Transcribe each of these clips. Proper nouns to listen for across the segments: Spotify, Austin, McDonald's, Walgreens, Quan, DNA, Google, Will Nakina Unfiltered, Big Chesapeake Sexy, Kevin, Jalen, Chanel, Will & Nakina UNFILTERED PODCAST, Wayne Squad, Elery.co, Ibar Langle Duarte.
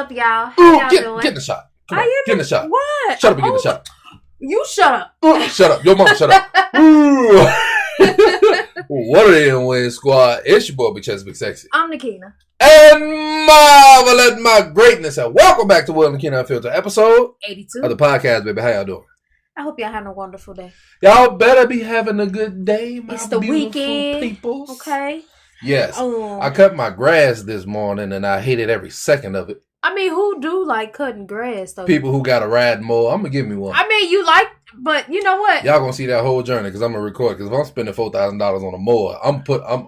up, y'all? How y'all doing? Get in the shot. Come on, get in the shot. What? Shut up and get in the shot. You shut up. Shut up. Your mama shut up. What are they in, Wayne Squad? It's your boy, Big Chesapeake Sexy. I'm Nakina. And marvel at my greatness. And welcome back to Will Nakina Unfiltered, episode 82 of the podcast, baby. How y'all doing? I hope y'all having a wonderful day. Y'all better be having a good day, my it's the beautiful weekend. Peoples. Okay. Yes. I cut my grass this morning, and I hated every second of it. I mean, who do like cutting grass, though? People who got a ride mower. I'm going to give me one. I mean, you like, but you know what? Y'all going to see that whole journey because I'm going to record. Because if I'm spending $4,000 on a mower,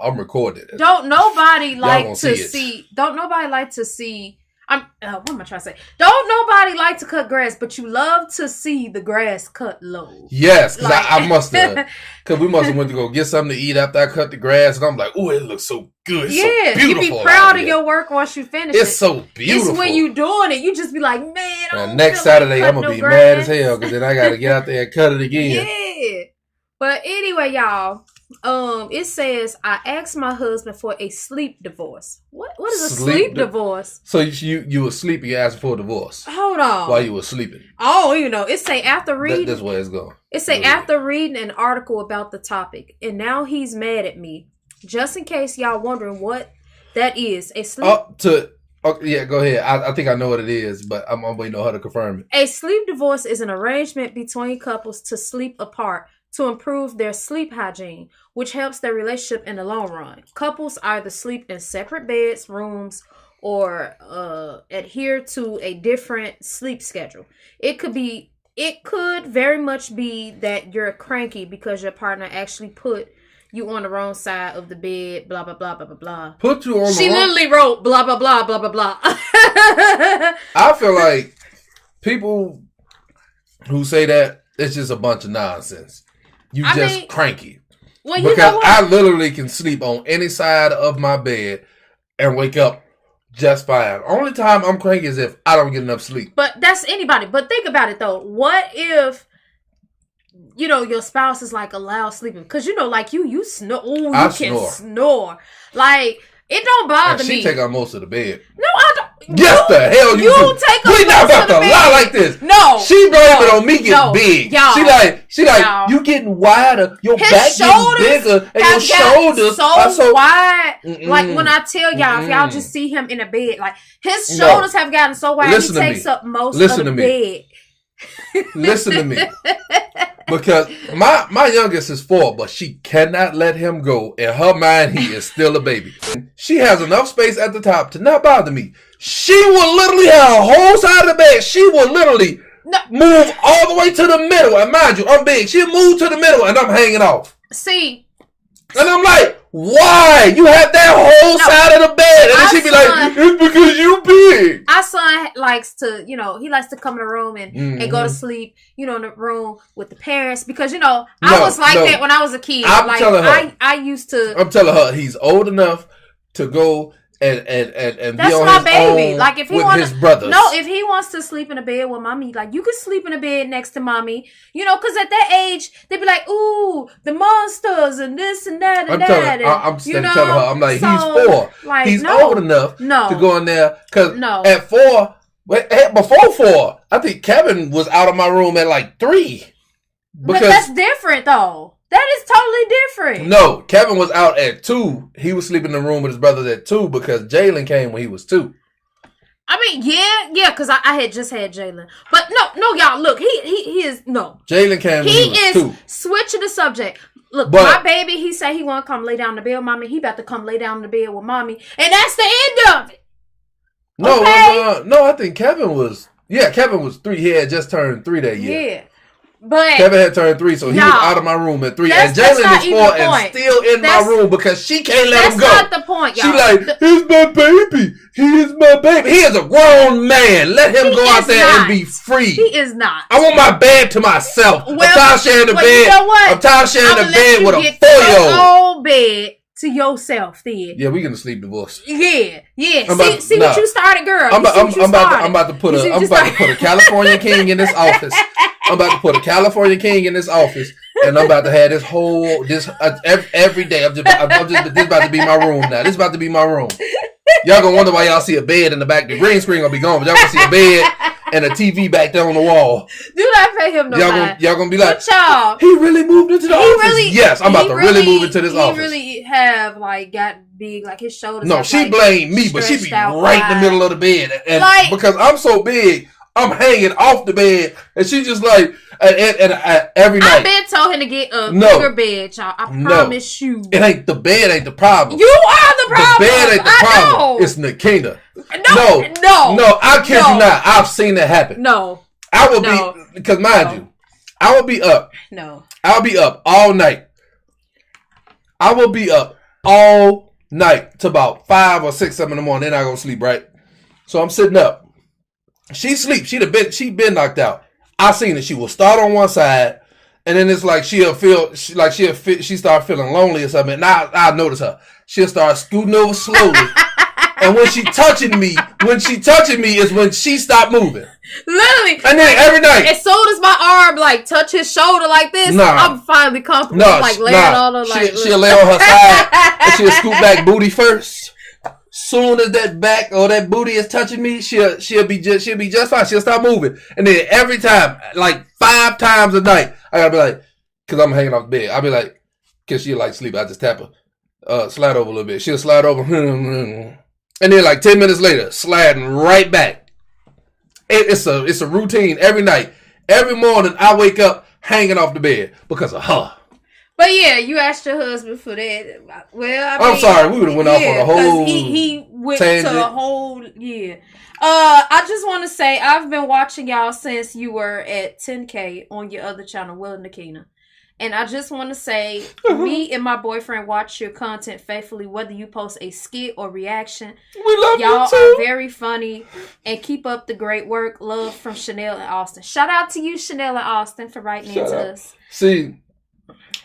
I'm recording it. Don't nobody like to see. Don't nobody like to see. What am I trying to say? Don't nobody like to cut grass, but you love to see the grass cut low. Yes, because like, I must have. Because we must have went to go get something to eat after I cut the grass. And I'm like, oh, it looks so good. It's so beautiful. You be proud of your work once you finish it. It's so beautiful. It's when you doing it. You just be like, man, and next Saturday, I'm going to be mad as hell because then I got to get out there and cut it again. Yeah. But anyway, y'all. It says I asked my husband for a sleep divorce. What is a sleep divorce? So you were sleeping, you asked for a divorce. Hold on. While you were sleeping. Oh, you know, it say after reading. That's where it's going. It say after reading an article about the topic, and now he's mad at me. Just in case y'all wondering what that is, a sleep. Yeah, go ahead. I think I know what it is, but I'm waiting on her to confirm it. A sleep divorce is an arrangement between couples to sleep apart to improve their sleep hygiene, which helps their relationship in the long run. Couples either sleep in separate beds, rooms, or adhere to a different sleep schedule. It could very much be that you're cranky because your partner actually put you on the wrong side of the bed, blah, blah, blah, blah, blah, blah. Put you on the wrong... She literally wrote, blah, blah, blah, blah, blah, blah. I feel like people who say that, it's just a bunch of nonsense. I mean, cranky. Well, because you know what? I literally can sleep on any side of my bed and wake up just fine. Only time I'm cranky is if I don't get enough sleep. But that's anybody. But think about it, though. What if, you know, your spouse is like a loud sleeper? Because, you know, like you snore. Ooh, you can snore. Like, it don't bother me. She take up most of the bed. No, I don't. Yes, the hell you do. Take we not about to lie like this. No. She blaming it on me getting big. Y'all, she like, you getting wider. Your back getting bigger. And your shoulders so wide. Mm-mm. Like, when I tell y'all, if y'all just see him in a bed, like, his shoulders have gotten so wide, he takes up most of the bed. Listen to me. Because my youngest is 4, but she cannot let him go. In her mind, he is still a baby. She has enough space at the top to not bother me. She will literally have a whole side of the bed. She will literally move all the way to the middle. And mind you, I'm big. She'll move to the middle, and I'm hanging off. See? And I'm like, why? You have that whole side of the bed. And then she'd be like, it's because you big. Our son likes to, you know, he likes to come in the room and go to sleep, you know, in the room with the parents. Because, you know, I was like that when I was a kid. I'm like, telling her. I used to. I'm telling her he's old enough to go and that's be on my his baby. Own like if he with his brothers. No, if he wants to sleep in a bed with mommy, like you can sleep in a bed next to mommy. You know, because at that age, they be like, ooh, the monsters and this and that and that. I'm telling her, I'm like, so, he's 4. Like, he's old enough to go in there. Because at 4, before 4, I think Kevin was out of my room at like 3. But that's different though. That is totally different. No, Kevin was out at 2. He was sleeping in the room with his brothers at 2 because Jalen came when he was 2. I mean, yeah, because I had just had Jalen. But no, y'all, look, he is, no. Jalen came when he was 2. He is switching the subject. Look, my baby, he said he want to come lay down in the bed with mommy. He about to come lay down in the bed with mommy. And that's the end of it. No, okay? No, I think Kevin was 3. He had just turned 3 that year. Yeah. But Kevin had turned 3, so he was out of my room at 3. And Jalen is 4 and still in my room because she can't let him go. That's not the point, y'all. She like, he's my baby. He is my baby. He is a grown man. Let him go out there and be free. He is not. I want my bed to myself. Well, I'm tired of sharing the bed. You know what? I'm tired of sharing the bed with a 4-year-old. Old bed to yourself then. Yeah, we gonna sleep divorce. Yeah. See what you started, girl. I'm about to put a California king in this office. I'm about to put a California king in this office, and I'm about to have this whole every day. I'm just about to be my room now. This is about to be my room. Y'all gonna wonder why y'all see a bed in the back. The green screen gonna be gone, but y'all gonna see a bed and a TV back there on the wall. Do not pay him no y'all mind. Y'all gonna be like, y'all, he really moved into the office. Really, yes, I'm about to really move into this office. He really have like got big, like his shoulders. No, she like, blamed me, but she be right in the middle of the bed, and like, because I'm so big, I'm hanging off the bed, and she just like, and every night. I been told him to get a bigger bed, y'all. I promise you. It ain't the bed, ain't the problem. You are the problem. The bed ain't the problem. Know. It's Nakina. No. I kid you not. I've seen that happen. I will be because mind you, I will be up. I'll be up all night. I will be up all night to about 5 or 6, 7 in the morning. Then I go sleep, right? So I'm sitting up. She sleep. She been knocked out. I seen it. She will start on one side, and then it's like she start feeling lonely or something. And I notice her. She'll start scooting over slowly, and when she touching me is when she stopped moving. Literally. And then every night, as soon as my arm like touch his shoulder like this, I'm finally comfortable. She'll lay on her side, and she'll scoot back booty first. Soon as that back or that booty is touching me, she'll be just fine. She'll stop moving, and then every time, like 5 times a night, I gotta be like, because I'm hanging off the bed. I'll be like, because she like sleep. I just tap her, slide over a little bit. She'll slide over, and then like 10 minutes later, sliding right back. It's a routine every night, every morning. I wake up hanging off the bed because of her. But yeah, you asked your husband for that. Well, I mean, I'm sorry, we would have went off on a whole. He went tangent. To a whole yeah. I just want to say I've been watching y'all since you were at 10K on your other channel, Will Nakina, and I just want to say me and my boyfriend watch your content faithfully, whether you post a skit or reaction. We love y'all too. Are very funny, and keep up the great work. Love from Chanel and Austin. Shout out to you, Chanel and Austin, for writing in to us. See.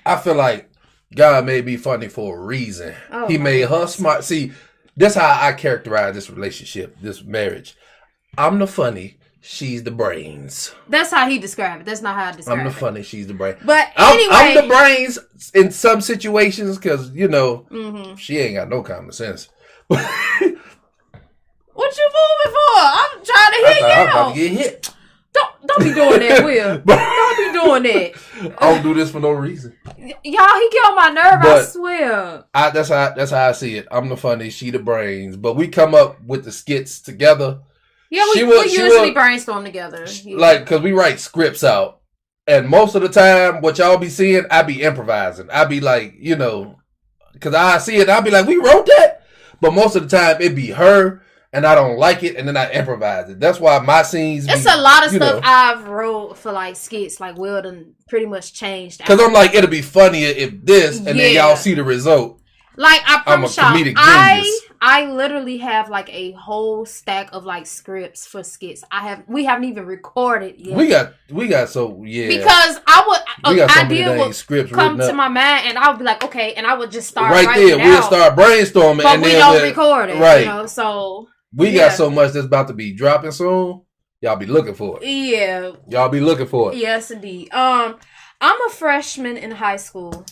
I feel like God made me funny for a reason. Oh, he made her smart. See, that's how I characterize this relationship, this marriage. I'm the funny, she's the brains. That's how he described it. That's not how I describe it. I'm the funny, she's the brains. But anyway. I'm the brains in some situations because, you know, she ain't got no common sense. What you moving for? I'm trying to hit you. I'm about to get hit. Don't be doing that, Will. Don't be doing that. I don't do this for no reason. Y'all, he get on my nerve, but I swear. That's how I see it. I'm the funny, she the brains. But we come up with the skits together. Yeah, we usually brainstorm together. Yeah. Like, because we write scripts out. And most of the time, what y'all be seeing, I be improvising. I be like, you know, because I see it, I be like, we wrote that? But most of the time, it be her. And I don't like it, and then I improvise it. That's why my scenes. It's a lot of stuff I've wrote for like skits, like Will done pretty much changed. Because I'm like, it'll be funnier if this, and then y'all see the result. Like I promise y'all, I literally have like a whole stack of like scripts for skits. We haven't even recorded yet. We got so yeah. Because I would an idea would come to my mind, and I would be like, okay, and I would just start writing we'll start brainstorming, but we don't record it, right? You know, so. We got so much that's about to be dropping soon. Y'all be looking for it. Yeah. Y'all be looking for it. Yes, indeed. I'm a freshman in high school.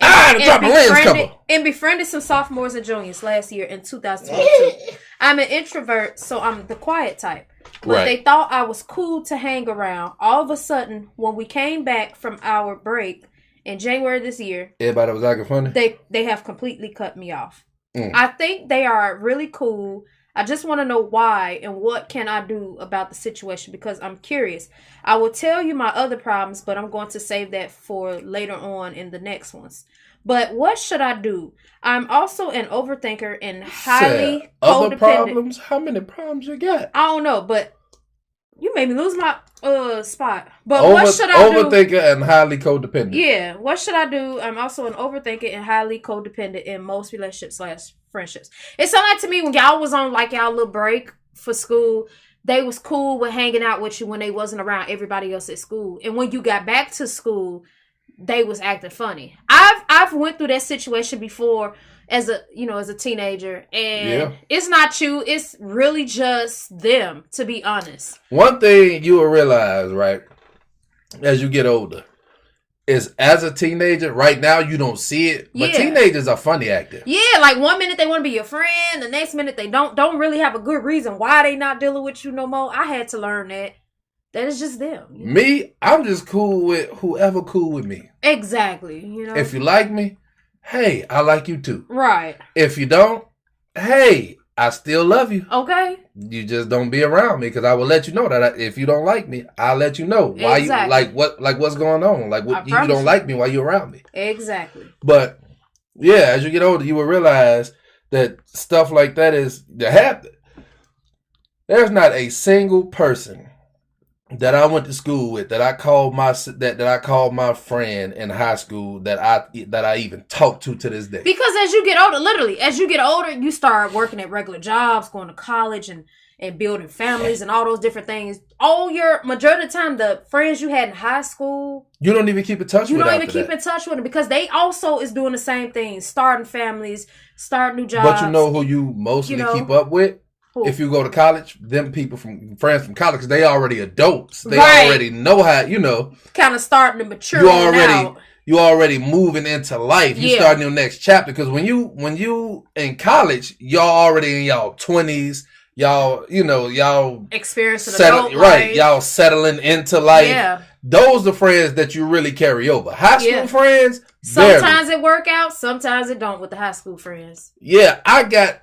And befriended some sophomores and juniors last year in 2022. I'm an introvert, so I'm the quiet type. But they thought I was cool to hang around. All of a sudden, when we came back from our break in January this year, everybody was acting funny. They have completely cut me off. I think they are really cool. I just want to know why and what can I do about the situation because I'm curious. I will tell you my other problems, but I'm going to save that for later on in the next ones. But what should I do? I'm also an overthinker and highly codependent. Other problems? How many problems you got? I don't know, but you made me lose my spot. But what should I do? Overthinker and highly codependent. Yeah. What should I do? I'm also an overthinker and highly codependent in most relationships friendships. It sounded like to me when y'all was on like y'all little break for school, they was cool with hanging out with you when they wasn't around everybody else at school. And when you got back to school, they was acting funny. I've went through that situation before as a teenager, and it's not you. It's really just them, to be honest. One thing you will realize, right, as you get older, is as a teenager, right now you don't see it, but teenagers are funny acting. Yeah, like one minute they want to be your friend, the next minute they don't really have a good reason why they not dealing with you no more. I had to learn that. That is just them. Me, I'm just cool with whoever cool with me. Exactly. You know, if you like me, hey, I like you too. Right. If you don't, hey, I still love you. Okay. You just don't be around me because I will let you know that if you don't like me, I'll let you know why you what's going on. Like what, you don't like me while you're around me. Exactly. But yeah, as you get older, you will realize that stuff like that is to happen. There's not a single person that I went to school with, that I called my that I called my friend in high school, that I even talked to this day. Because as you get older, literally, as you get older, you start working at regular jobs, going to college, and building families and all those different things. All your majority of the time, the friends you had in high school, you don't even keep in touch with. In touch with them because they also is doing the same thing, starting families, starting new jobs. But you know who you mostly keep up with? Cool. If you go to college, them people from friends from college, they already adults. They already know how, you know. Kind of starting to mature. You already moving into life. You starting your next chapter because when you in college, y'all already in y'all 20s. Y'all, you know, y'all experiencing adult life. Right. Y'all settling into life. Yeah. Those are the friends that you really carry over. High school friends. Sometimes it work out. Sometimes it don't with the high school friends. Yeah, I got.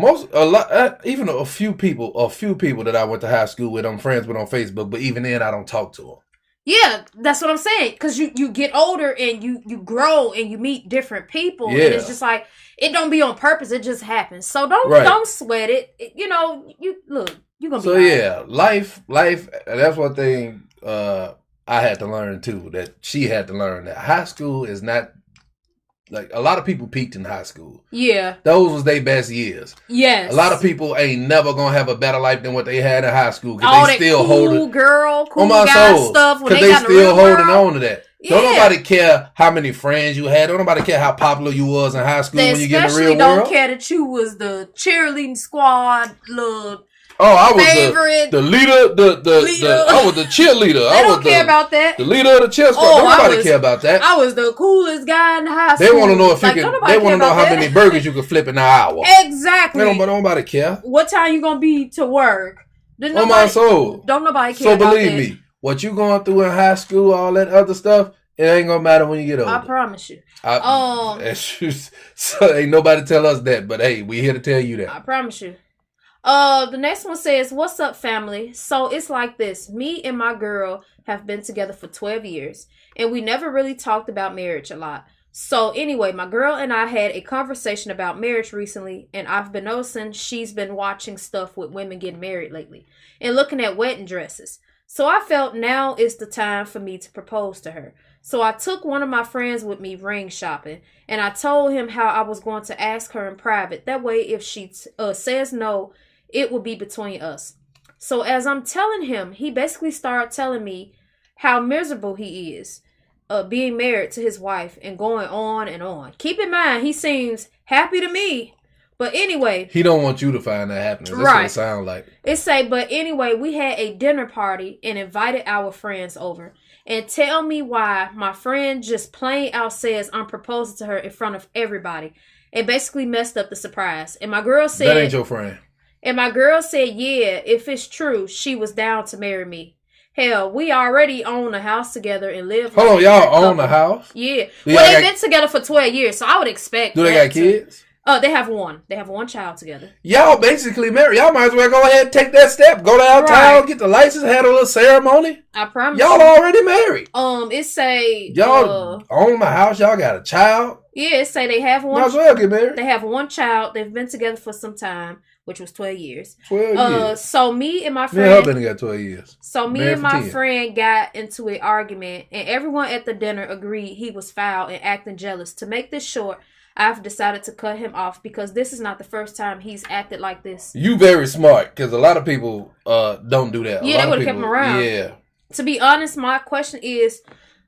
A few people that I went to high school with, I'm friends with on Facebook, but even then I don't talk to them. Yeah, that's what I'm saying. Because you get older and you grow and you meet different people, and it's just like it don't be on purpose; it just happens. So don't sweat it. You know, you're gonna be. So life. That's one thing I had to learn too. That she had to learn that high school is not. Like, a lot of people peaked in high school. Yeah. Those was their best years. Yes. A lot of people ain't never going to have a better life than what they had in high school. All they that still cool guy stuff. Because they still holding on to that. Yeah. Don't nobody care how many friends you had. Don't nobody care how popular you was in high school when you get in the real world. They don't care that you was the cheerleading squad, I was the leader. I was the cheerleader. They don't care about that. The leader of the cheer squad. Nobody care about that. I was the coolest guy in the high school. They want to know if you can. They want to know how many burgers you can flip in an hour. Exactly. Nobody care. What time you gonna be to work? My soul. Don't nobody care. So believe me, what you going through in high school, all that other stuff, it ain't gonna matter when you get older. I promise you. So ain't nobody tell us that, but hey, we here to tell you that. I promise you. The next one says, what's up, family? So it's like this. Me and my girl have been together for 12 years, and we never really talked about marriage a lot. So anyway, my girl and I had a conversation about marriage recently, and I've been noticing she's been watching stuff with women getting married lately and looking at wedding dresses. So I felt now is the time for me to propose to her. So I took one of my friends with me ring shopping, and I told him how I was going to ask her in private. That way, if she says no, it will be between us. So as I'm telling him, he basically started telling me how miserable he is being married to his wife and going on and on. Keep in mind, he seems happy to me. But anyway. He don't want you to find that happiness. That's what it sounds like. It say, but anyway, we had a dinner party and invited our friends over. And tell me why my friend just plain out says I'm proposing to her in front of everybody. And basically messed up the surprise. And my girl said. That ain't your friend. And my girl said, yeah, if it's true, she was down to marry me. Hell, we already own a house together and live. Hold on, y'all own a house? Yeah. Well, they've been together for 12 years, so I would expect. Do they got kids? They have one. They have one child together. Y'all basically married. Y'all might as well go ahead and take that step. Go downtown, get the license, have a little ceremony. I promise. Y'all already married. It say y'all own the house. Y'all got a child. Yeah, it say they have one. Might as well get married. They have one child. They've been together for some time, which was 12 years. 12 years. So me and my friend. Yeah, I've been got 12 years. So me and my friend got into an argument, and everyone at the dinner agreed he was foul and acting jealous. To make this short, I've decided to cut him off because this is not the first time he's acted like this. You very smart, because a lot of people don't do that. Yeah, they would have kept him around. Yeah. To be honest, my question is,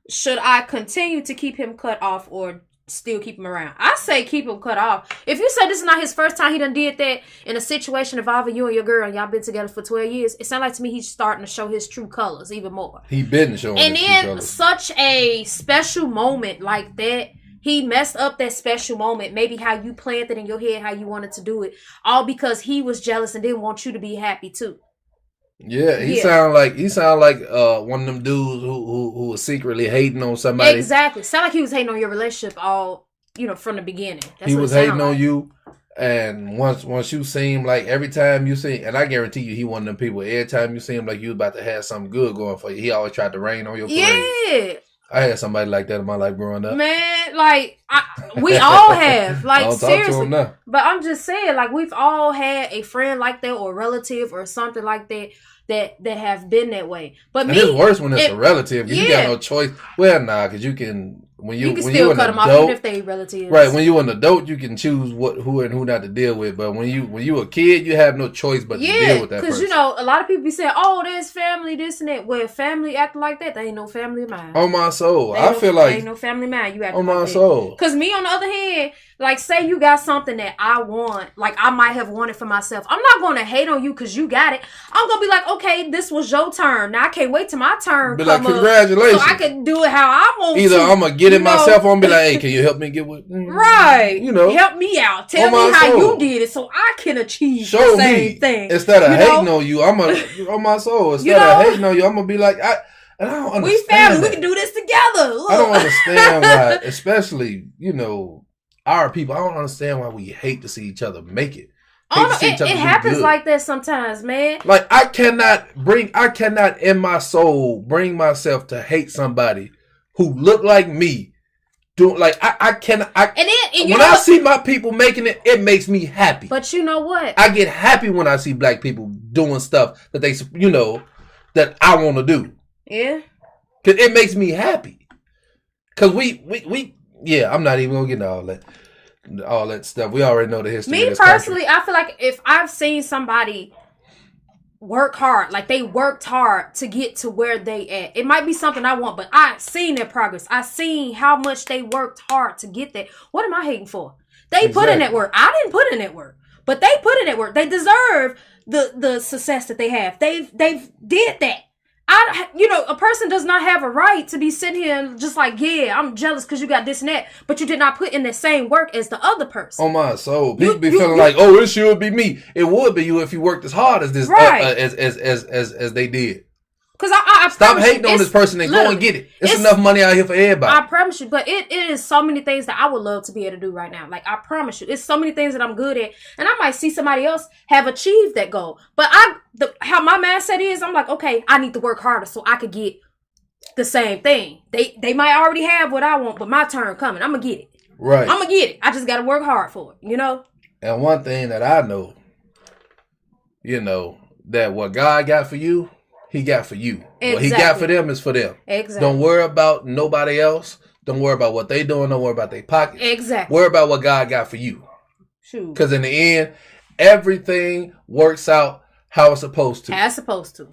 should I continue to keep him cut off or still keep him around. I say keep him cut off. If you say this is not his first time he done did that in a situation involving you and your girl and y'all been together for 12 years, it sounds like to me he's starting to show his true colors even more. He been showing his true colors. And in such a special moment like that, he messed up that special moment, maybe how you planned it in your head, how you wanted to do it, all because he was jealous and didn't want you to be happy too. Yeah, he sound like one of them dudes who was secretly hating on somebody. Exactly. Sound like he was hating on your relationship all, you know, from the beginning. That's he was hating on you, and once you seem like every time you see, and I guarantee you he one of them people, every time you seem like you was about to have something good going for you, he always tried to rain on your parade. Yeah. I had somebody like that in my life growing up. Man, like, we all have. Like, don't seriously. Talk to him now. But I'm just saying, like, we've all had a friend like that or a relative or something like that that have been that way. But and it's worse when it's a relative because you got no choice. Well, nah, because you can... When you can still cut them off even if they relatives. Right. When you're an adult, you can choose who and who not to deal with. But when you a kid, you have no choice but to deal with that person. Because, you know, a lot of people be saying, oh, there's family, this and that. Well, family acting like that, they ain't no family of mine. On my soul. I feel like... They ain't no family of mine. You acting like that. On my soul. Because me, on the other hand, like, say you got something that I want, like I might have wanted for myself. I'm not going to hate on you because you got it. I'm going to be like, okay, this was your turn. Now, I can't wait till my turn be like, congratulations. So I can do it how I want to. Either I'm going to get it myself or I'm going to be like, hey, can you help me get what? Right. You know. Help me out. Tell me how you did it so I can achieve the same thing. Instead of hating on you, I'm going to, on my soul, instead of hating on you, I'm going to be like, I don't understand. We family. We can do this together. Look. I don't understand why, especially, you know, our people. I don't understand why we hate to see each other make it. It happens like that sometimes, man. Like I cannot in my soul bring myself to hate somebody who look like me. I see my people making it, it makes me happy. But you know what? I get happy when I see black people doing stuff that they, you know, that I want to do. Yeah. Cause it makes me happy. Cause we yeah, I'm not even gonna get into all that stuff. We already know the history. Me of this personally, country. I feel like if I've seen somebody work hard, like they worked hard to get to where they at, it might be something I want, but I seen their progress. I seen how much they worked hard to get that. What am I hating for? They put in that work. I didn't put in that work, but they put in that work. They deserve the success that they have. They've did that. You know, a person does not have a right to be sitting here and just like, yeah, I'm jealous because you got this and that, but you did not put in the same work as the other person. Oh my soul, people be feeling like, oh, it should be me. It would be you if you worked as hard as this, right. as they did. Because I stop hating on this person and go and get it. It's enough money out here for everybody. I promise you, but it is so many things that I would love to be able to do right now. Like I promise you, it's so many things that I'm good at, and I might see somebody else have achieved that goal. But how my mindset is, I'm like, okay, I need to work harder so I could get the same thing. They might already have what I want, but my turn coming. I'm gonna get it. Right. I'm gonna get it. I just gotta work hard for it. You know. And one thing that I know, you know, that what God got for you, He got for you. Exactly. What He got for them is for them. Exactly. Don't worry about nobody else. Don't worry about what they doing. Don't worry about their pockets. Exactly. Worry about what God got for you. Shoot. Because in the end, everything works out how it's supposed to. As supposed to.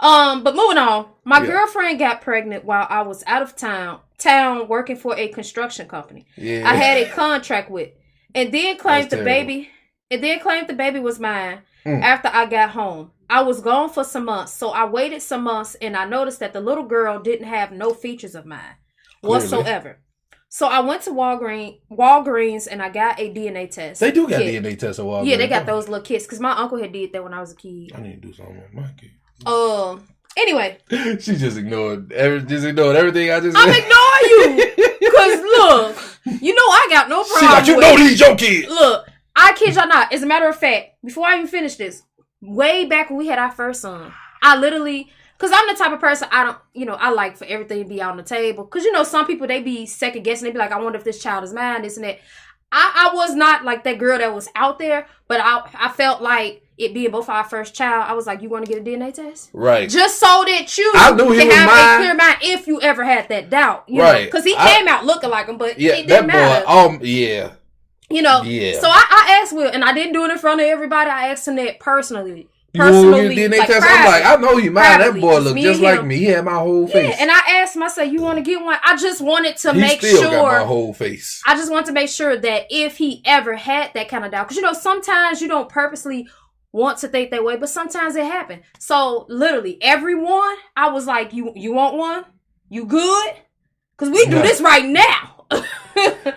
But moving on, my girlfriend got pregnant while I was out of town working for a construction company. Yeah. I had a contract with, and then claimed the baby was mine. After I got home, I was gone for some months, so I waited some months, and I noticed that the little girl didn't have no features of mine whatsoever. So I went to Walgreens, and I got a DNA test. They do got DNA tests at Walgreens. Yeah, they got those little kits, because my uncle had did that when I was a kid. I need to do something with my kid. Anyway. She just ignored everything I just said. I'm ignoring you, because look, you know I got no problem. She like, you know these your kids. Look, I kid y'all not. As a matter of fact, before I even finish this, way back when we had our first son, I literally, because I'm the type of person, I don't, you know, I like for everything to be on the table. Because, you know, some people, they be second guessing. They be like, I wonder if this child is mine, this and that. I was not like that girl that was out there, but I felt like it being both our first child, I was like, you want to get a DNA test? Right. Just so that you can have a clear mind if you ever had that doubt. You know? Because he came out looking like him, but it didn't matter. Yeah. You know, so I asked Will, and I didn't do it in front of everybody. I asked him that personally. personally. You DNA test? I'm like, I know you mine. That boy looked just like me. He had my whole face. Yeah, and I asked myself, you want to get one? I just wanted to make sure. He still got my whole face. I just want to make sure that if he ever had that kind of doubt. Because, you know, sometimes you don't purposely want to think that way, but sometimes it happens. So, literally, everyone, I was like, you want one? You good? Because we do this right now.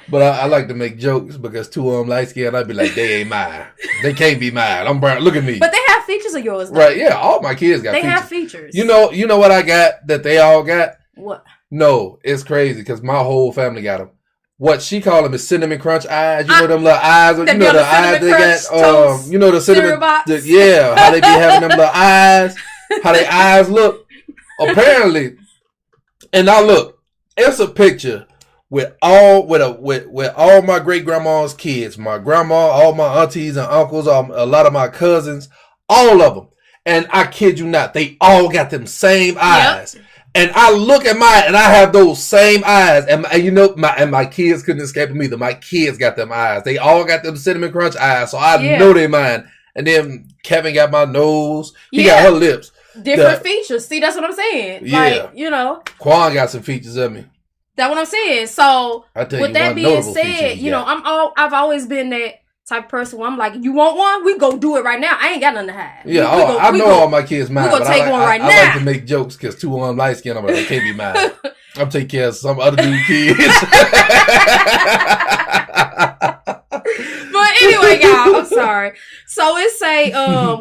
But I like to make jokes because two of them light skinned, I'd be like, they ain't mine. They can't be mine. I'm brown. Look at me. But they have features of yours, though. Right, yeah. All my kids got features. They have features. You know what I got that they all got? What? No, it's crazy because my whole family got them. What she call them is cinnamon crunch eyes. You know them little eyes. You know the eyes they got. You know the cinnamon. Yeah, how they be having them little eyes. How they eyes look. Apparently, and now look, it's a picture with all my great grandma's kids, my grandma, all my aunties and uncles, a lot of my cousins, all of them. And I kid you not, they all got them same eyes. Yep. And I look at mine, and I have those same eyes, and my kids couldn't escape them either. My kids got them eyes; they all got them cinnamon crunch eyes, so I know they mine. And then Kevin got my nose; he got her lips. Different features. See, that's what I'm saying. Yeah, like, you know, Quan got some features of me. That's what I'm saying. So, with that being said, you know, I've always been that type of person where I'm like, you want one? We go do it right now. I ain't got nothing to hide. Yeah, all my kids mine. We gonna take one right now. I like to make jokes because two on light skin. I'm like, they can't be mine. I'm taking care of some other dude's kids. But anyway, y'all, I'm sorry. So it say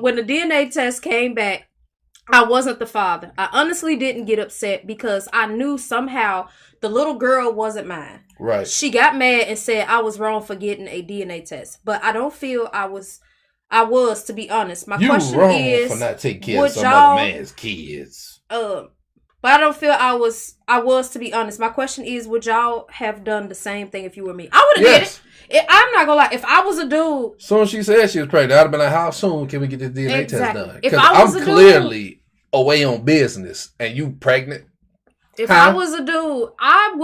when the DNA test came back, I wasn't the father. I honestly didn't get upset because I knew somehow the little girl wasn't mine. Right. She got mad and said I was wrong for getting a DNA test, but I don't feel I was to be honest. My question is, for not taking care of some other man's kids. But I don't feel I was to be honest. My question is, would y'all have done the same thing if you were me? I would have did it. I'm not gonna lie. If I was a dude, soon as she said she was pregnant, I'd have been like, how soon can we get this DNA test done? Because I'm clearly away on business, and you pregnant. If I was a dude, I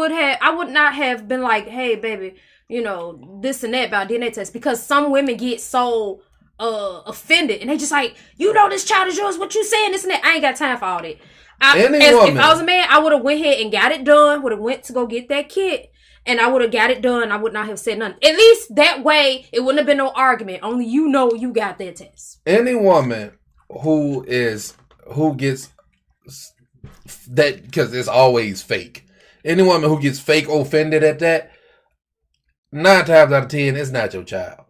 would not have been like, hey, baby, you know, this and that about DNA tests, because some women get so offended and they just like, you know, this child is yours. What you saying? This and that. I ain't got time for all that. If I was a man, I would have went ahead and got it done. Would have went to go get that kid, and I would have got it done. I would not have said nothing. At least that way, it wouldn't have been no argument. Only you know you got that test. Any woman who gets that, because it's always fake. Any woman who gets fake offended at that, 9 times out of 10, it's not your child.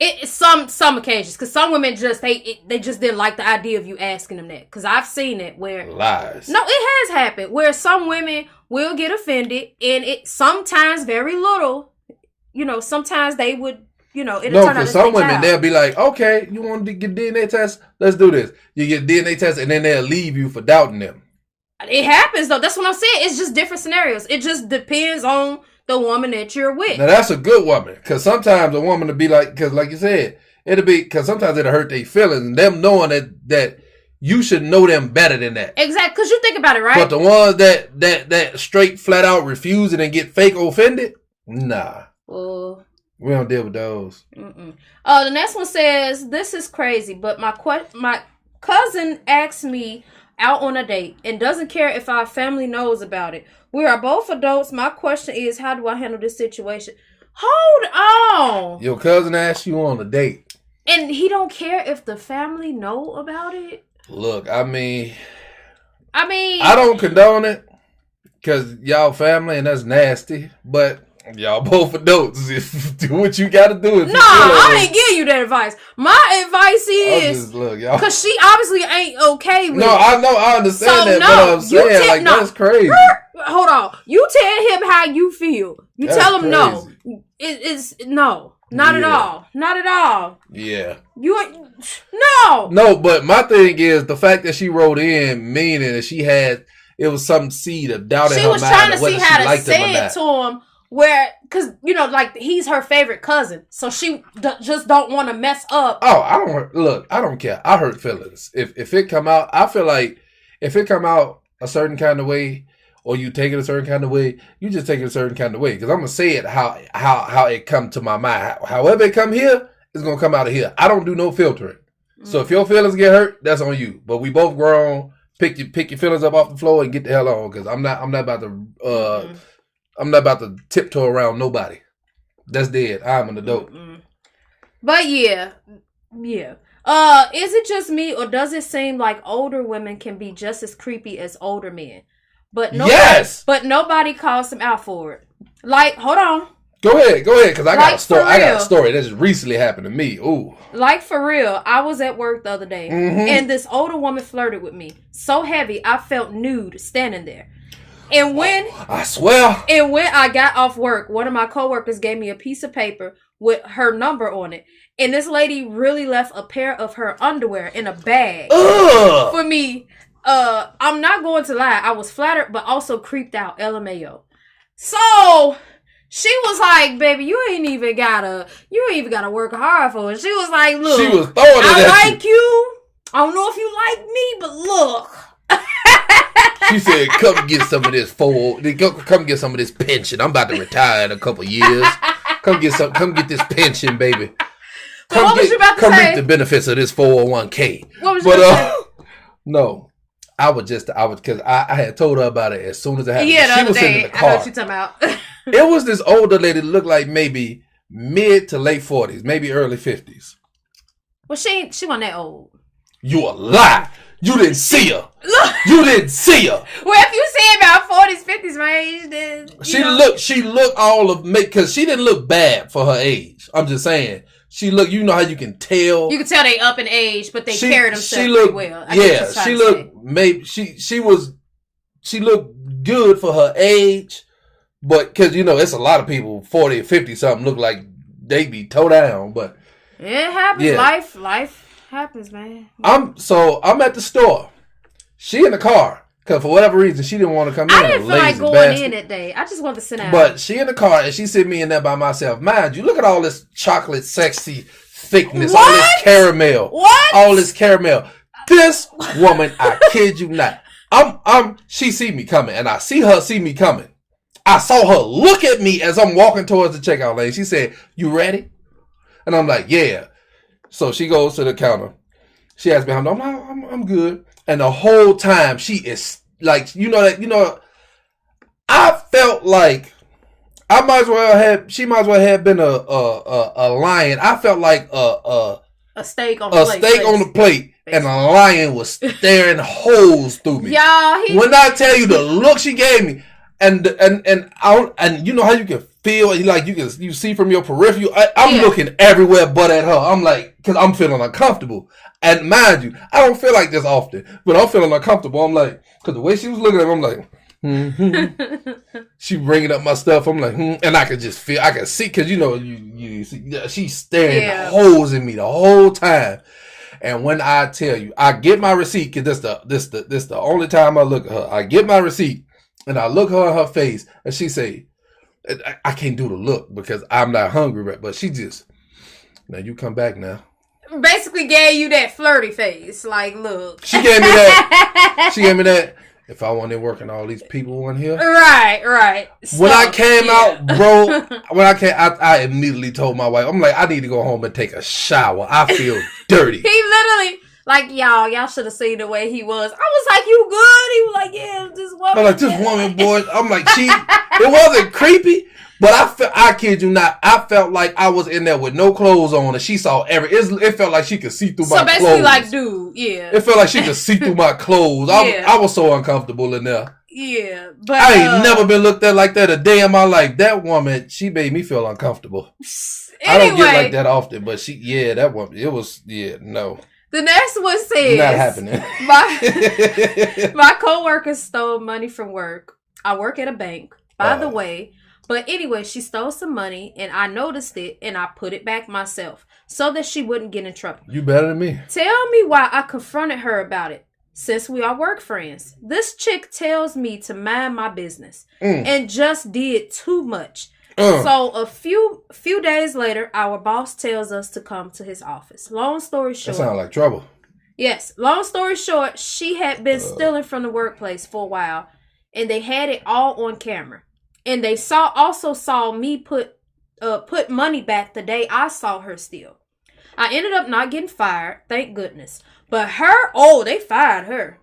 It's some occasions, because some women just they just didn't like the idea of you asking them that. Because I've seen it where lies. No, it has happened where some women will get offended, and it sometimes very little. You know, sometimes they would. You know, it'll turn out for some women, they'll be like, okay, you want to get DNA test? Let's do this. You get DNA test, and then they'll leave you for doubting them. It happens though. That's what I'm saying. It's just different scenarios. It just depends on the woman that you're with. Now that's a good woman, because sometimes a woman will be like, because like you said, it'll be, because sometimes it'll hurt their feelings, and them knowing that you should know them better than that. Exactly, because you think about it, right? But the ones that straight flat out refuse it and get fake offended, nah. We don't deal with those. The next one says, this is crazy, but my cousin asked me out on a date and doesn't care if our family knows about it. We are both adults. My question is, how do I handle this situation? Hold on. Your cousin asked you on a date, and he don't care if the family know about it. Look, I mean, I don't condone it, because y'all family and that's nasty. But y'all both adults. Do what you gotta do. If I ain't give you that advice. My advice is, because she obviously ain't okay with it. No, I know, I understand that. But I'm saying, like, that's crazy. Hold on. You tell him how you feel. You tell him no. It's no. Not at all. Not at all. Yeah. You no. No, but my thing is the fact that she wrote in, meaning that she had, it was some seed of doubt in her mind. She was trying to see how to say it to him. Where, because, you know, like, he's her favorite cousin. So she just don't want to mess up. Oh, I don't care. I hurt feelings. If it come out, I feel like if it come out a certain kind of way, or you take it a certain kind of way, you just take it a certain kind of way. Because I'm going to say it how it come to my mind. However it come here, it's going to come out of here. I don't do no filtering. So if your feelings get hurt, that's on you. But we both grown. Pick your feelings up off the floor and get the hell on. Because I'm not about to tiptoe around nobody. That's dead. I'm an adult. Mm-mm. But yeah. Is it just me, or does it seem like older women can be just as creepy as older men? But nobody calls them out for it. Like, hold on. Go ahead, because I got a story that just recently happened to me. Ooh. Like, for real, I was at work the other day, and this older woman flirted with me. So heavy, I felt nude standing there. And when I got off work, one of my coworkers gave me a piece of paper with her number on it. And this lady really left a pair of her underwear in a bag for me. I'm not going to lie, I was flattered, but also creeped out. LMAO. So she was like, "Baby, you ain't even gotta work hard for it." She was like, "Look, I like you. I don't know if you like me, but look." She said, "Come get some of this Come get some of this pension. I'm about to retire in a couple years. Come get this pension, baby. Come reap the benefits of this 401k." What was you about to say? No, I had told her about it as soon as it happened. Yeah, she was sitting in the car. I know what you're talking about. It was this older lady that looked like maybe mid to late 40s, maybe early 50s. Well, she wasn't that old. You a lie. You didn't see her. Look. You didn't see her. Well, if you see about 40s, 50s range, then she looked all of me, because she didn't look bad for her age. I'm just saying. She looked, you know how you can tell. You can tell they up in age, but they carried themselves pretty well. She looked good for her age, but because, you know, it's a lot of people 40 or 50 something look like they be toe down, but it happens. Yeah. Life happens, man. I'm at the store. She in the car, because for whatever reason she didn't want to come in. I didn't feel like going in that day. I just wanted to sit down. But she in the car, and she sit me in there by myself. Mind you, look at all this chocolate sexy thickness. What? All this caramel. What? All this caramel. This woman, I kid you not. She see me coming, and I see her see me coming. I saw her look at me as I'm walking towards the checkout lane. She said, "You ready?" And I'm like, "Yeah." So she goes to the counter. She asks me, I'm good. And the whole time she is like, I felt like she might as well have been a lion. I felt like a steak on the plate. And a lion was staring holes through me. Y'all, when I tell you the look she gave me, and you know how you can feel, like you see from your peripheral. I'm looking everywhere but at her. I'm like, because I'm feeling uncomfortable. And mind you, I don't feel like this often, but I'm feeling uncomfortable. I'm like, because the way she was looking at me, I'm like, she bringing up my stuff. I'm like, and I could just feel, I could see, because you see, she's staring holes in me the whole time. And when I tell you, I get my receipt, because this the only time I look at her. I get my receipt, and I look her in her face, and she say, I can't do the look because I'm not hungry, right? But she just, "Now you come back now." Basically gave you that flirty face. Like, look. She gave me that. If I wasn't working all these people in here. Right. When I came out, bro, I immediately told my wife, I'm like, I need to go home and take a shower. I feel dirty. He literally, like, y'all should have seen the way he was. I was like, "You good?" He was like, "Yeah, this woman." I'm like, "This woman, boy." I'm like, it wasn't creepy. But I kid you not, I felt like I was in there with no clothes on, and she saw it felt like she could see through my clothes. So basically, like, dude, yeah. It felt like she could see through my clothes. I was so uncomfortable in there. Yeah, but I ain't never been looked at like that a day in my life. That woman, she made me feel uncomfortable. Anyway, I don't get like that often, but that woman, it was, no. The next one says, "Not happening." My coworker stole money from work. I work at a bank, by the way. But anyway, she stole some money, and I noticed it, and I put it back myself so that she wouldn't get in trouble. You better than me. Tell me why I confronted her about it, since we are work friends. This chick tells me to mind my business and just did too much. So a few days later, our boss tells us to come to his office. Long story short. That sounds like trouble. Yes. Long story short, she had been stealing from the workplace for a while, and they had it all on camera. And they saw me put money back the day I saw her steal. I ended up not getting fired, thank goodness. But her, oh, they fired her.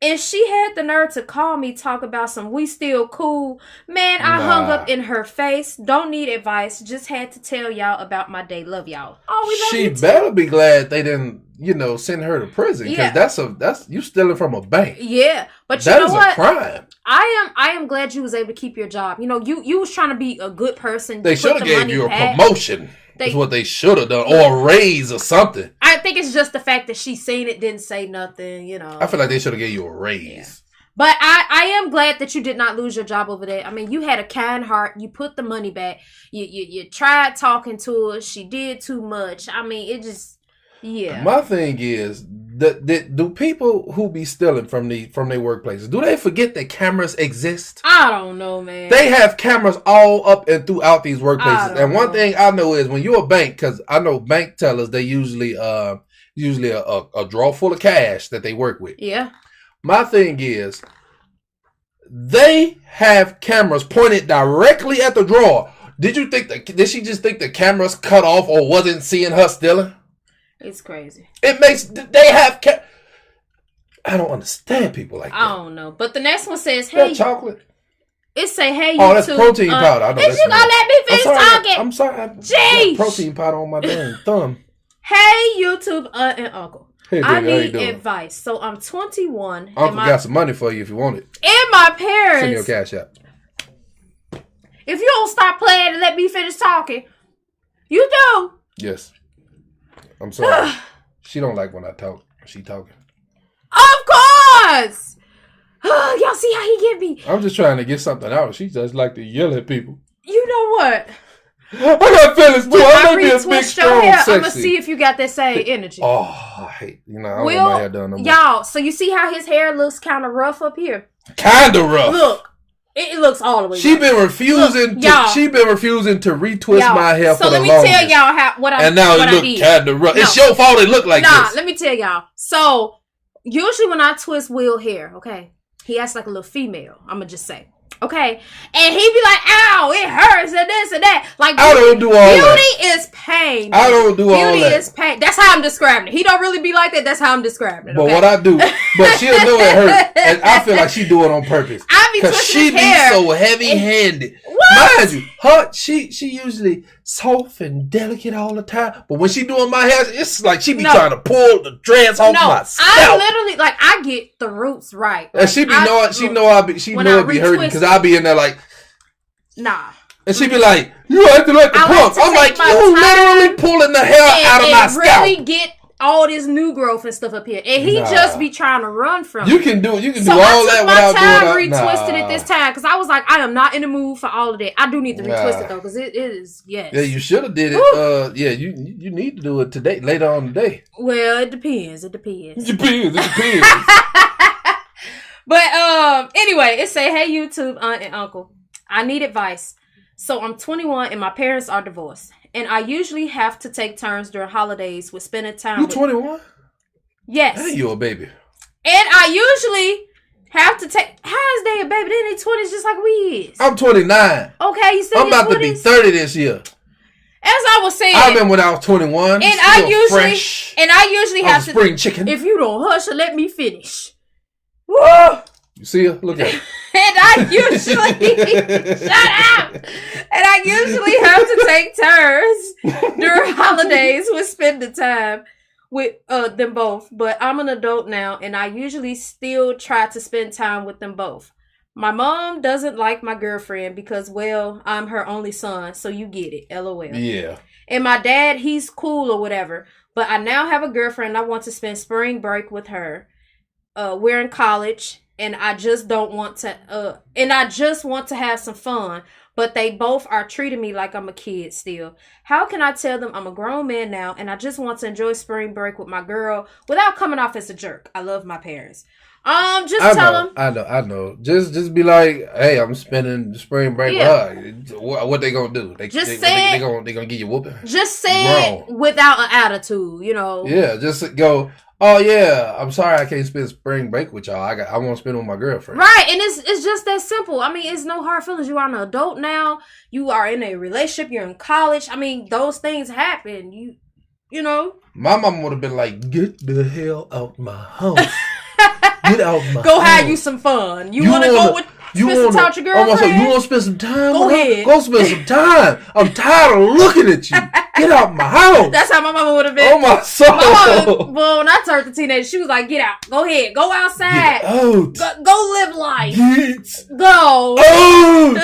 And she had the nerve to call me, talk about some we still cool. Man, I hung up in her face. Don't need advice. Just had to tell y'all about my day. Love y'all. Oh, we love you. She better be glad they didn't, you know, send her to prison. Because that's you stealing from a bank. Yeah. But you know what? That is a crime. I am glad you was able to keep your job. You know, you was trying to be a good person. They should have gave you a promotion. That's what they should have done, or a raise or something. I think it's just the fact that she seen it, didn't say nothing, you know. I feel like they should have gave you a raise. Yeah. But I am glad that you did not lose your job over there. I mean, you had a kind heart. You put the money back. You tried talking to her. She did too much. I mean, it just, yeah. My thing is, do people who be stealing from their workplaces, do they forget that cameras exist? I don't know, man. They have cameras all up and throughout these workplaces. And one thing I know is when you're a bank, because I know bank tellers, they usually a draw full of cash that they work with. Yeah. My thing is, they have cameras pointed directly at the drawer. Did she just think the cameras cut off or wasn't seeing her stealing? It's crazy. It makes... They have... I don't understand people like that. I don't know. But the next one says, hey... That chocolate. It say, hey, you two... Oh, that's protein powder. I know that's you gonna let me finish talking? I'm sorry. Jeez. Protein powder on my damn thumb. Hey, YouTube and Uncle. Hey, baby, I need advice. So, I'm 21. Uncle got some money for you if you want it. And my parents... Send your cash out. If you don't stop playing and let me finish talking, you do. Yes. I'm sorry. She don't like when I talk. She talking. Of course! Y'all see how he get me? I'm just trying to get something out. She just like to yell at people. You know what? I got feelings too. I'm going to be a big, strong, sexy. I'm going to see if you got that same energy. Oh, I hate. You know, I don't want my hair done no more. Y'all, so you see how his hair looks kind of rough up here? Kind of rough. Look. It looks all the way. She been refusing. She been refusing to retwist my hair for the longest. So let me tell y'all what I did. And now it look kind of rough. It's your fault. It look like this. Nah, let me tell y'all. So usually when I twist Will hair, okay, he acts like a little female. I'm gonna just say, okay, and he be like, "Ow, it hurts," and this and that. Like I don't do all that. Beauty is pain. I don't do all that. Beauty is pain. That's how I'm describing it. He don't really be like that. That's how I'm describing it. Okay? But what I do, but she'll know it hurts, and I feel like she do it on purpose. Because she be so heavy-handed. What? Mind you, she usually soft and delicate all the time. But when she doing my hair, it's like she be trying to pull the dreads off my scalp. I literally, like, I get the roots right. Like, and she be knowing, it be hurting because I be in there like, nah. And she be like, you acting like the punk. I'm like, you literally pulling the hair out of my scalp. Really get all this new growth and stuff up here, and he just be trying to run from it. You can do it. You can do all that without doing that. So I took my time retwisted it this time because I was like, I am not in the mood for all of that. I do need to retwist it though because it is Yeah, you should have did it. You need to do it today, later on today. Well, it depends. It depends. But anyway, it say, hey YouTube, aunt and uncle, I need advice. So I'm 21 and my parents are divorced. And I usually have to take turns during holidays with spending time. You 21? Yes. Hey, you a baby. And I usually have to take. How is they a baby? They in their 20s just like we is. I'm 29. Okay, you still I'm about 20s? To be 30 this year. As I was saying, I remember when I was 21. And I usually, fresh. And I usually have to spring chicken. If you don't hush, let me finish. Woo! You see her? Look at her. And I usually have to take turns during holidays with spending time with them both. But I'm an adult now, and I usually still try to spend time with them both. My mom doesn't like my girlfriend because, well, I'm her only son, so you get it. LOL. Yeah. And my dad, he's cool or whatever. But I now have a girlfriend. I want to spend spring break with her. We're in college. And I just don't want to, and I just want to have some fun. But they both are treating me like I'm a kid still. How can I tell them I'm a grown man now and I just want to enjoy spring break with my girl without coming off as a jerk? I love my parents. Just tell them. I know. Just be like, hey, I'm spending spring break with her. What they gonna do? They gonna give you whooping. Just say it without an attitude, you know. Yeah, just go. Oh yeah, I'm sorry I can't spend spring break with y'all. I want to spend with my girlfriend. Right, and it's just that simple. I mean, it's no hard feelings. You are an adult now. You are in a relationship. You're in college. I mean, those things happen. You you know. My mom would have been like, get the hell out my house. Get out my Go hide house. You some fun. You want to go with... You want to spend some time? Go ahead. Go spend some time. I'm tired of looking at you. Get out of my house. That's how my mama would have been. Oh, my soul. My mama, well, when I turned to teenage, she was like, get out. Go ahead. Go outside. Get out. Go live life. Get go. Out.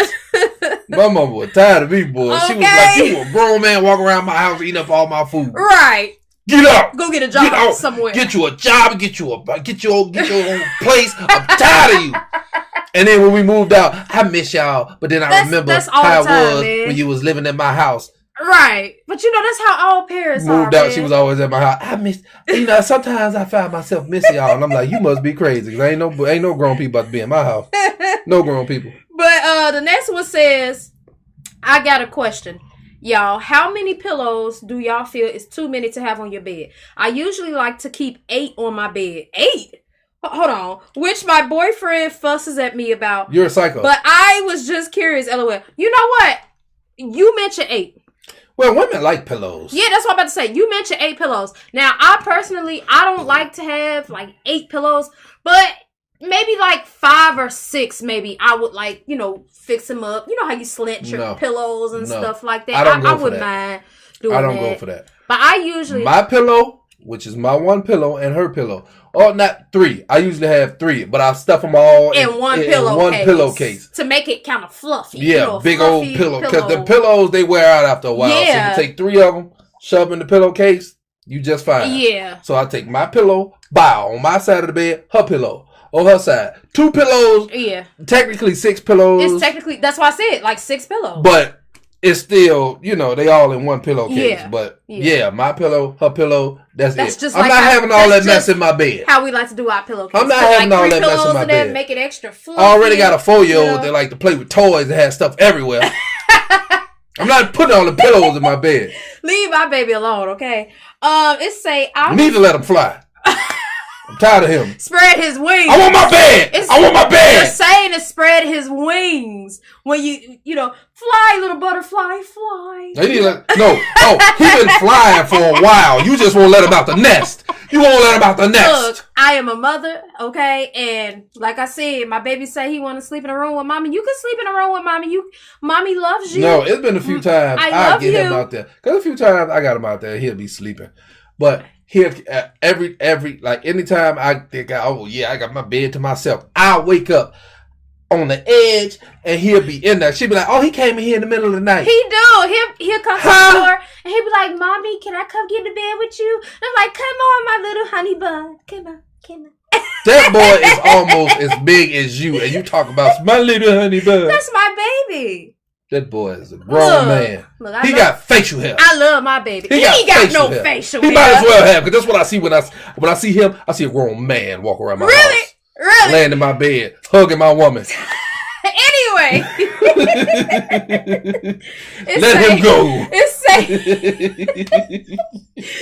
My mama was tired of me, boy. Okay. She was like, you a grown man walking around my house eating up all my food. Right. Get out. Go get a job somewhere. Get you a job. Get you a own place. I'm tired of you. And then when we moved out, I miss y'all. But then I remember how it was when you was living in my house. Right. But you know, that's how all parents moved out. Man. She was always at my house. I miss, you know, sometimes I find myself missing y'all. And I'm like, you must be crazy. Because ain't no grown people about to be in my house. No grown people. But the next one says, I got a question. Y'all, how many pillows do y'all feel is too many to have on your bed? I usually like to keep 8 on my bed. 8? Hold on. Which my boyfriend fusses at me about. You're a psycho. But I was just curious, LOL. You know what? You mentioned 8. Well, women like pillows. Yeah, that's what I'm about to say. You mentioned 8 pillows. Now, I personally, I don't like to have like 8 pillows, but maybe like 5 or 6, maybe I would like, you know, fix them up. You know how you slant your pillows and stuff like that. I wouldn't mind doing that. I don't go for that. But I usually... My pillow, which is my one pillow, and her pillow. Oh, not 3. I usually have 3, but I stuff them all in one pillowcase. To make it kind of fluffy. Yeah, you know, big fluffy old pillow. Because the pillows, they wear out after a while. Yeah. So you take 3 of them, shove in the pillowcase, you just fine. Yeah. So I take my pillow, bow, on my side of the bed, her pillow. On her side. 2 pillows. Yeah. Technically 6 pillows. It's technically, that's why I said, like 6 pillows. But it's still, you know, they all in one pillowcase. Yeah. But yeah, my pillow, her pillow, that's it. Just I'm like not having all that mess in my bed. How we like to do our pillowcase. I'm not having like all that mess in my bed. Make it extra fluffy. I already got a 4-year-old that like to play with toys and have stuff everywhere. I'm not putting all the pillows in my bed. Leave my baby alone, okay? I need to let him fly. I'm tired of him. Spread his wings. I want my bed. I want my bed. You're saying is spread his wings. When you know, fly, little butterfly, fly. He's been flying for a while. You just won't let him out the nest. You won't let him out the nest. Look, I am a mother, okay? And like I said, my baby say he want to sleep in a room with mommy. You can sleep in a room with mommy. Mommy loves you. No, it's been a few times I get him out there. Because a few times I got him out there, he'll be sleeping. But... Here, every like anytime I think, I got my bed to myself. I wake up on the edge and he'll be in there. She be like, oh, he came in here in the middle of the night. He do. He'll come to the door and he'll be like, mommy, can I come get in the bed with you? And I'm like, come on, my little honey bun. Come on. That boy is almost as big as you, and you talk about my little honey bun. That's my baby. That boy is a grown man. Look, he got facial hair. I love my baby. He got no facial hair. He might as well have, because that's what I see when I see him. I see a grown man walk around my house. Really? Laying in my bed, hugging my woman. Anyway. Let him go. It's safe.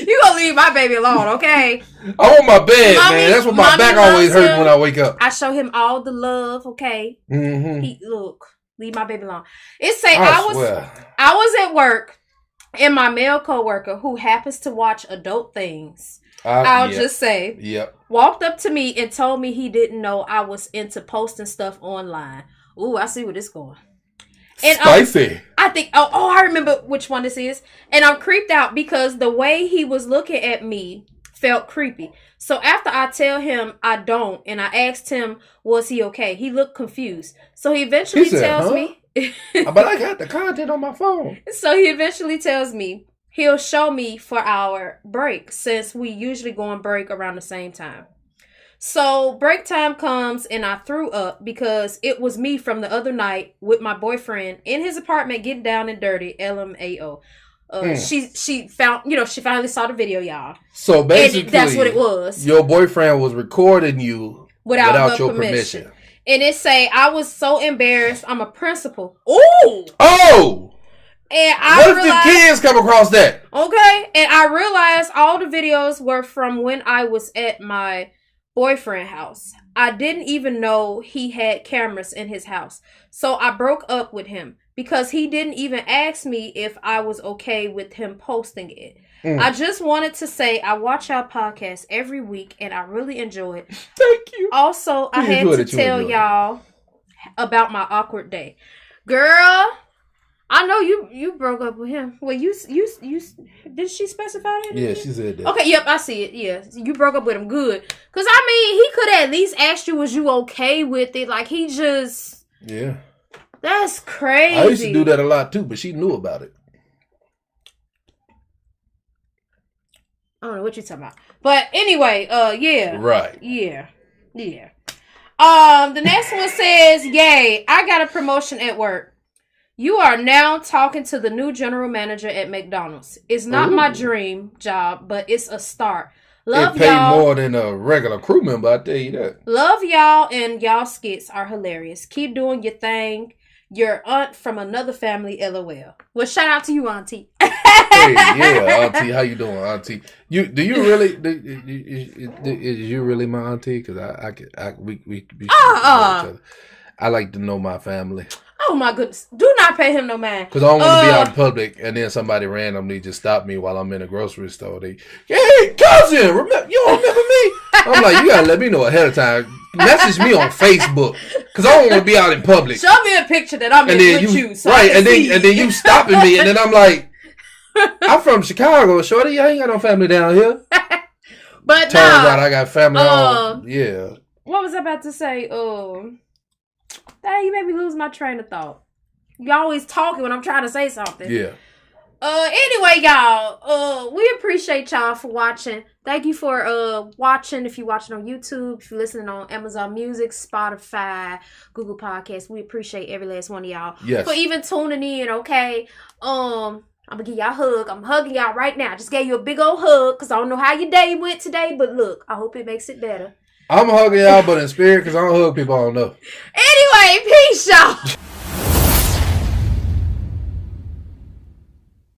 You gonna leave my baby alone, okay? I want my bed, mommy, man. That's what my back always hurts when I wake up. I show him all the love, okay? Mm-hmm. Leave my baby alone. It say I was at work, and my male coworker, who happens to watch adult things, walked up to me and told me he didn't know I was into posting stuff online. Ooh, I see where this going. And spicy. I think. Oh, I remember which one this is. And I'm creeped out because the way he was looking at me felt creepy. So after I tell him I don't, and I asked him, was he okay? He looked confused. So he eventually tells me. But I got the content on my phone. So he eventually tells me he'll show me for our break, since we usually go on break around the same time. So break time comes and I threw up because it was me from the other night with my boyfriend in his apartment getting down and dirty, LMAO. She finally saw the video, y'all. So basically, and that's what it was. Your boyfriend was recording you without your permission. And it say, I was so embarrassed. I'm a principal. Ooh. Oh. And what if the kids come across that? Okay. And I realized all the videos were from when I was at my boyfriend's house. I didn't even know he had cameras in his house. So I broke up with him, because he didn't even ask me if I was okay with him posting it. I just wanted to say I watch y'all podcast every week, and I really enjoy it. Thank you. Also, I had to tell y'all about my awkward day. Girl, I know you broke up with him. Wait, you did she specify that? Yeah, she said that. Okay, yep, I see it. Yeah, you broke up with him. Good. Because, I mean, he could at least asked you, was you okay with it? Like, he just... Yeah. That's crazy. I used to do that a lot, too, but she knew about it. I don't know what you're talking about. But anyway, yeah. Right. Yeah. Yeah. The next one says, yay, I got a promotion at work. You are now talking to the new general manager at McDonald's. It's not my dream job, but it's a start. Love it paid y'all. More than a regular crew member, I tell you that. Love y'all, and y'all skits are hilarious. Keep doing your thing. Your aunt from another family, LOL. Well, shout out to you, Auntie. Hey, yeah, Auntie. How you doing, Auntie? Is you really my Auntie? Because we each other. I like to know my family. Oh, my goodness. Do not pay him no mind. Because I don't want to be out in public, and then somebody randomly just stopped me while I'm in a grocery store. They, hey, cousin, you don't remember me? I'm like, you got to let me know ahead of time. Message me on Facebook, because I don't want to be out in public. Show me a picture that I'm in with you. So right, and then you stopping me, and then I'm like, I'm from Chicago, shorty. I ain't got no family down here. But turns out I got family on. Yeah. What was I about to say? Dang, you made me lose my train of thought. Y'all always talking when I'm trying to say something. Yeah. Anyway, y'all, we appreciate y'all for watching. Thank you for watching. If you're watching on YouTube, if you're listening on Amazon Music, Spotify, Google Podcasts, we appreciate every last one of y'all. Yes. For even tuning in, okay? I'm going to give y'all a hug. I'm hugging y'all right now. Just gave you a big old hug because I don't know how your day went today, but look, I hope it makes it better. I'm hugging y'all, but in spirit, because I don't hug people I don't know. Anyway, peace, y'all.